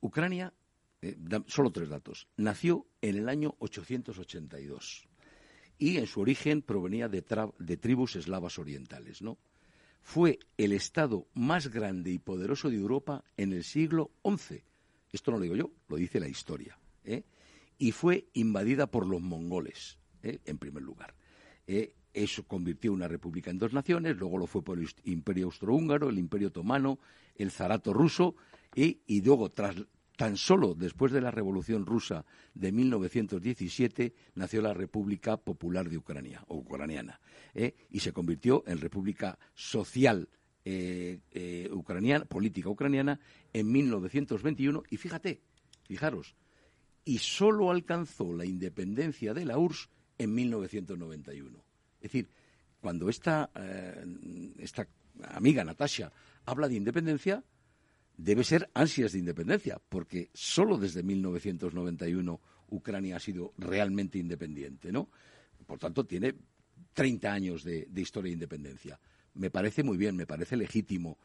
Ucrania, eh, da, solo tres datos, nació en el año ochocientos ochenta y dos y en su origen provenía de, tra- de tribus eslavas orientales, ¿no? Fue el estado más grande y poderoso de Europa en el siglo once. Esto no lo digo yo, lo dice la historia, ¿eh? Y fue invadida por los mongoles, ¿eh? En primer lugar. Eh, eso convirtió una república en dos naciones, luego lo fue por el Imperio Austrohúngaro, el Imperio Otomano, el Zarato ruso, ¿eh? Y luego, tras, tan solo después de la Revolución Rusa de mil novecientos diecisiete, nació la República Popular de Ucrania, o ucraniana, ¿eh? Y se convirtió en República Social Eh, eh, ucraniana, política ucraniana en mil novecientos veintiuno, y fíjate, fijaros, y solo alcanzó la independencia de la U R S S en mil novecientos noventa y uno. Es decir, cuando esta, eh, esta amiga Natasha habla de independencia, debe ser ansias de independencia, porque solo desde mil novecientos noventa y uno Ucrania ha sido realmente independiente, ¿no? Por tanto, tiene treinta años de, de historia de independencia. Me parece muy bien, me parece legítimo.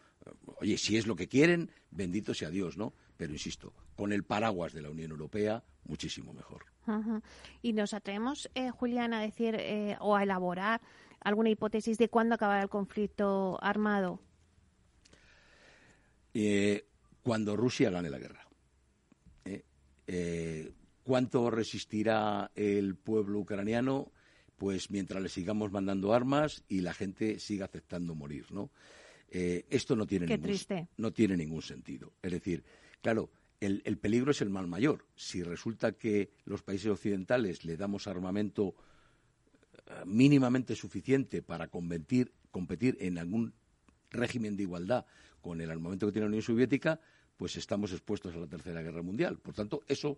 Oye, si es lo que quieren, bendito sea Dios, ¿no? Pero insisto, con el paraguas de la Unión Europea, muchísimo mejor. Uh-huh. Y nos atrevemos, eh, Julián, a decir eh, o a elaborar alguna hipótesis de cuándo acabará el conflicto armado. Eh, cuando Rusia gane la guerra. Eh, eh, ¿Cuánto resistirá el pueblo ucraniano? Pues mientras le sigamos mandando armas y la gente siga aceptando morir, ¿no? Eh, esto no tiene, ningún, no tiene ningún sentido. Es decir, claro, el, el peligro es el mal mayor. Si resulta que los países occidentales le damos armamento mínimamente suficiente para competir, competir en algún régimen de igualdad con el armamento que tiene la Unión Soviética, pues estamos expuestos a la Tercera Guerra Mundial. Por tanto, eso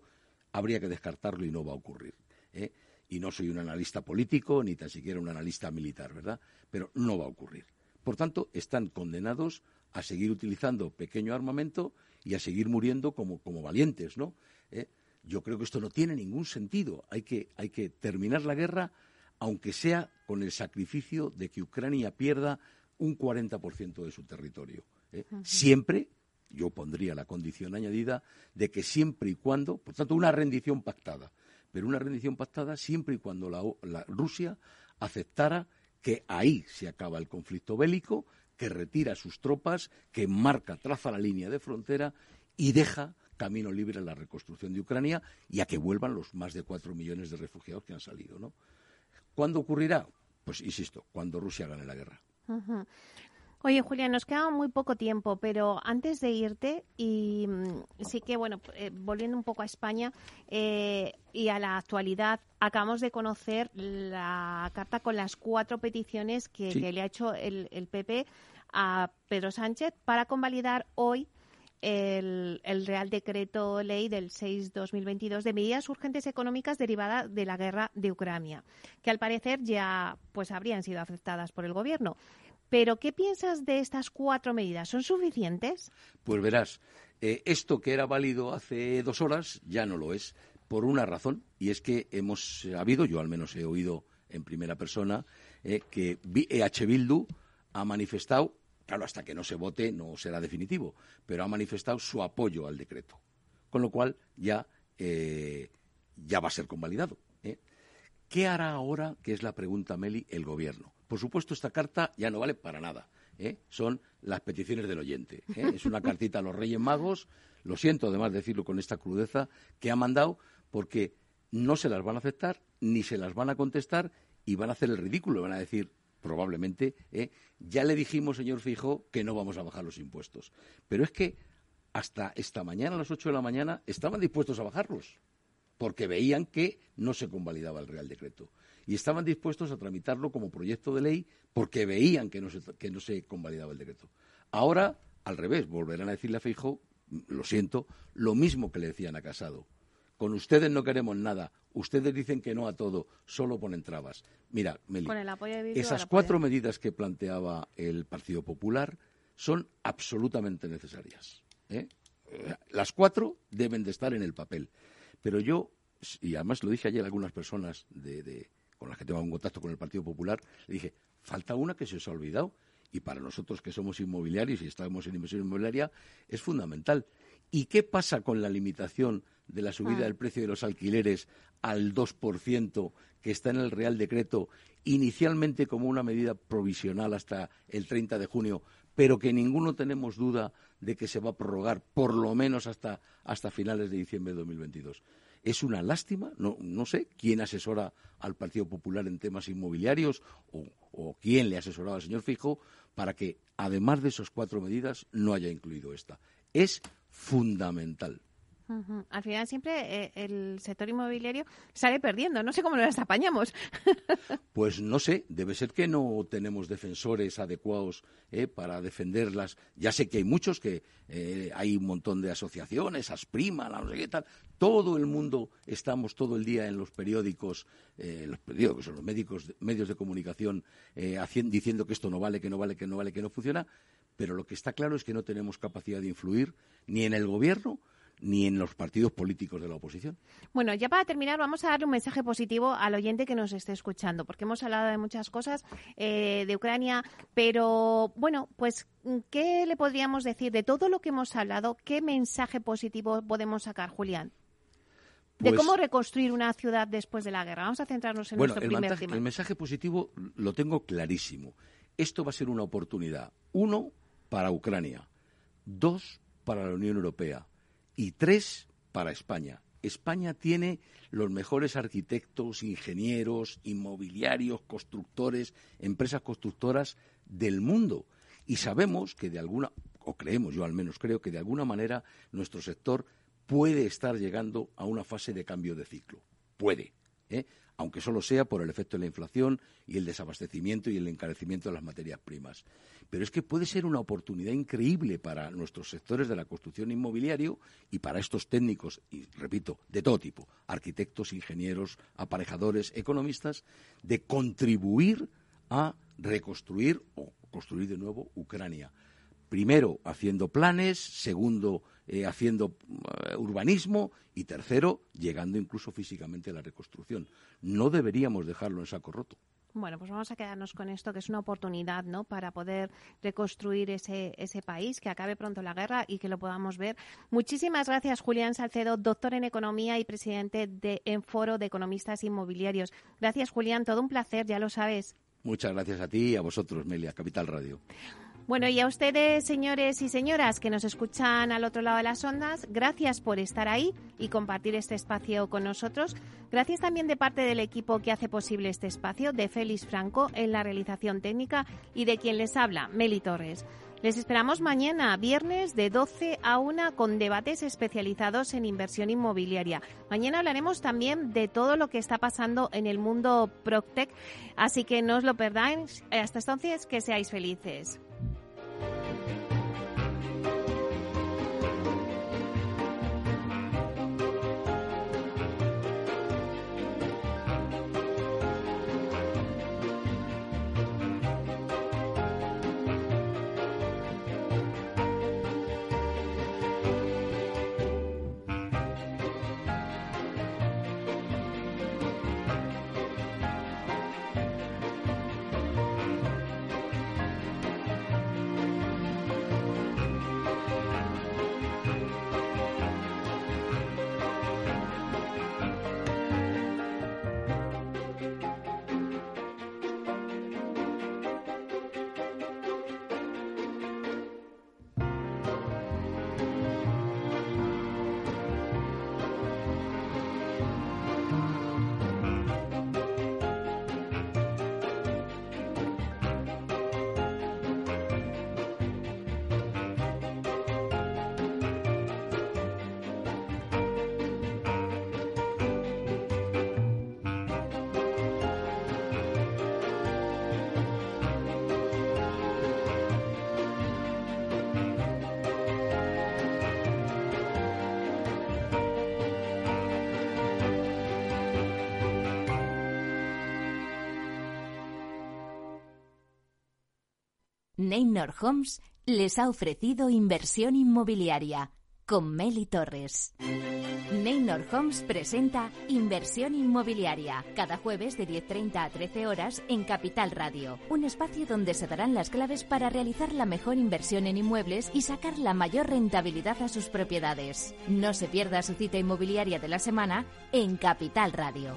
habría que descartarlo y no va a ocurrir, ¿eh? Y no soy un analista político, ni tan siquiera un analista militar, ¿verdad? Pero no va a ocurrir. Por tanto, están condenados a seguir utilizando pequeño armamento y a seguir muriendo como, como valientes, ¿no? ¿Eh? Yo creo que esto no tiene ningún sentido. Hay que, hay que terminar la guerra, aunque sea con el sacrificio de que Ucrania pierda un cuarenta por ciento de su territorio, ¿eh? Siempre yo pondría la condición añadida de que siempre y cuando, por tanto, una rendición pactada, pero una rendición pactada siempre y cuando la, la Rusia aceptara que ahí se acaba el conflicto bélico, que retira sus tropas, que marca, traza la línea de frontera y deja camino libre a la reconstrucción de Ucrania y a que vuelvan los más de cuatro millones de refugiados que han salido, ¿no? ¿Cuándo ocurrirá? Pues, insisto, cuando Rusia gane la guerra. Uh-huh. Oye, Julián, nos queda muy poco tiempo, pero antes de irte, y sí que, bueno, eh, volviendo un poco a España eh, y a la actualidad, acabamos de conocer la carta con las cuatro peticiones que, sí. que le ha hecho el, el P P a Pedro Sánchez para convalidar hoy el, el Real Decreto Ley del seis barra dos mil veintidós de medidas urgentes económicas derivadas de la guerra de Ucrania, que al parecer ya pues habrían sido aceptadas por el Gobierno. Pero, ¿qué piensas de estas cuatro medidas? ¿Son suficientes? Pues verás, eh, esto que era válido hace dos horas ya no lo es, por una razón, y es que hemos eh, habido, yo al menos he oído en primera persona, eh, que E H Bildu ha manifestado, claro, hasta que no se vote no será definitivo, pero ha manifestado su apoyo al decreto, con lo cual ya, eh, ya va a ser convalidado, ¿eh? ¿Qué hará ahora, que es la pregunta, Meli, el Gobierno? Por supuesto, esta carta ya no vale para nada, ¿eh? Son las peticiones del oyente, ¿eh? Es una cartita a los Reyes Magos, lo siento además decirlo con esta crudeza, que ha mandado porque no se las van a aceptar, ni se las van a contestar y van a hacer el ridículo, van a decir probablemente, ¿eh? Ya le dijimos, señor Feijóo, que no vamos a bajar los impuestos. Pero es que hasta esta mañana, a las ocho de la mañana, estaban dispuestos a bajarlos, porque veían que no se convalidaba el Real Decreto. Y estaban dispuestos a tramitarlo como proyecto de ley porque veían que no se, que no se convalidaba el decreto. Ahora, al revés, volverán a decirle a Feijóo, lo siento, lo mismo que le decían a Casado. Con ustedes no queremos nada, ustedes dicen que no a todo, solo ponen trabas. Mira, Meli, con el apoyo de Bildu, esas cuatro medidas que planteaba el Partido Popular son absolutamente necesarias, ¿eh? Las cuatro deben de estar en el papel. Pero yo, y además lo dije ayer a algunas personas de, de, con las que tengo un contacto con el Partido Popular, le dije, falta una que se os ha olvidado, y para nosotros que somos inmobiliarios y estamos en inversión inmobiliaria, es fundamental. ¿Y qué pasa con la limitación de la subida ah. del precio de los alquileres al dos por ciento que está en el Real Decreto, inicialmente como una medida provisional hasta el treinta de junio, pero que ninguno tenemos duda de que se va a prorrogar por lo menos hasta, hasta finales de diciembre de dos mil veintidós? Es una lástima, no, no sé quién asesora al Partido Popular en temas inmobiliarios o, o quién le asesoraba al señor Feijóo para que, además de esas cuatro medidas, no haya incluido esta. Es fundamental. Uh-huh. Al final siempre eh, el sector inmobiliario sale perdiendo. No sé cómo nos apañamos. Pues no sé. Debe ser que no tenemos defensores adecuados eh, para defenderlas. Ya sé que hay muchos, que eh, hay un montón de asociaciones, ASPRIMA, la no sé qué tal. Todo el mundo estamos todo el día en los periódicos, eh, los periódicos, en los médicos, medios de comunicación, eh, haciendo, diciendo que esto no vale, que no vale, que no vale, que no funciona. Pero lo que está claro es que no tenemos capacidad de influir ni en el Gobierno ni en los partidos políticos de la oposición. Bueno, ya para terminar, vamos a darle un mensaje positivo al oyente que nos esté escuchando, porque hemos hablado de muchas cosas eh, de Ucrania, pero bueno, pues, ¿qué le podríamos decir de todo lo que hemos hablado? ¿Qué mensaje positivo podemos sacar, Julián? Pues, de cómo reconstruir una ciudad después de la guerra. Vamos a centrarnos en bueno, nuestro el primer mensaje, tema. El mensaje positivo lo tengo clarísimo. Esto va a ser una oportunidad, uno, para Ucrania, dos, para la Unión Europea, y tres, para España. España tiene los mejores arquitectos, ingenieros, inmobiliarios, constructores, empresas constructoras del mundo. Y sabemos que de alguna, o creemos, yo al menos creo, que de alguna manera nuestro sector puede estar llegando a una fase de cambio de ciclo. Puede, ¿eh? Aunque solo sea por el efecto de la inflación y el desabastecimiento y el encarecimiento de las materias primas. Pero es que puede ser una oportunidad increíble para nuestros sectores de la construcción inmobiliario y para estos técnicos, y repito, de todo tipo, arquitectos, ingenieros, aparejadores, economistas, de contribuir a reconstruir o construir de nuevo Ucrania. Primero, haciendo planes, segundo, eh, haciendo eh, urbanismo y tercero, llegando incluso físicamente a la reconstrucción. No deberíamos dejarlo en saco roto. Bueno, pues vamos a quedarnos con esto, que es una oportunidad, ¿no?, para poder reconstruir ese, ese país, que acabe pronto la guerra y que lo podamos ver. Muchísimas gracias, Julián Salcedo, doctor en Economía y presidente de en Foro de Economistas Inmobiliarios. Gracias, Julián, todo un placer, ya lo sabes. Muchas gracias a ti y a vosotros, Melia, Capital Radio. Bueno, y a ustedes, señores y señoras, que nos escuchan al otro lado de las ondas, gracias por estar ahí y compartir este espacio con nosotros. Gracias también de parte del equipo que hace posible este espacio, de Félix Franco en la realización técnica y de quien les habla, Meli Torres. Les esperamos mañana, viernes, de doce a una, con debates especializados en inversión inmobiliaria. Mañana hablaremos también de todo lo que está pasando en el mundo PropTech, así que no os lo perdáis. Hasta entonces, que seáis felices. Neynor Homes les ha ofrecido inversión inmobiliaria con Meli Torres. Neynor Homes presenta Inversión Inmobiliaria cada jueves de diez treinta a trece horas en Capital Radio, un espacio donde se darán las claves para realizar la mejor inversión en inmuebles y sacar la mayor rentabilidad a sus propiedades. No se pierda su cita inmobiliaria de la semana en Capital Radio.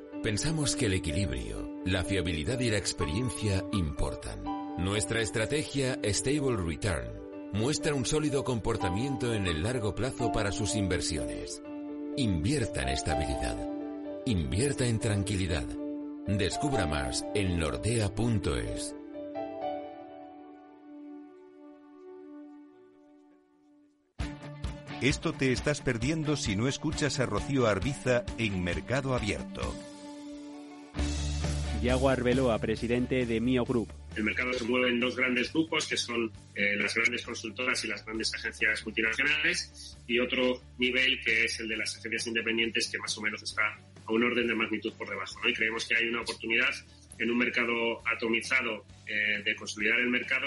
pensamos que el equilibrio, la fiabilidad y la experiencia importan. Nuestra estrategia Stable Return muestra un sólido comportamiento en el largo plazo para sus inversiones. Invierta en estabilidad. Invierta en tranquilidad. Descubra más en nordea punto es. Esto te estás perdiendo si no escuchas a Rocío Arbiza en Mercado Abierto. Yago Arbeloa, presidente de Mio Group. El mercado se mueve en dos grandes grupos, que son eh, las grandes consultoras y las grandes agencias multinacionales, y otro nivel que es el de las agencias independientes, que más o menos está a un orden de magnitud por debajo, ¿no? Y creemos que hay una oportunidad en un mercado atomizado, eh, de consolidar el mercado.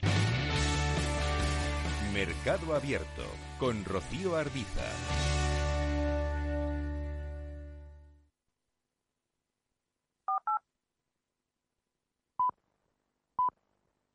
Mercado Abierto con Rocío Arbiza.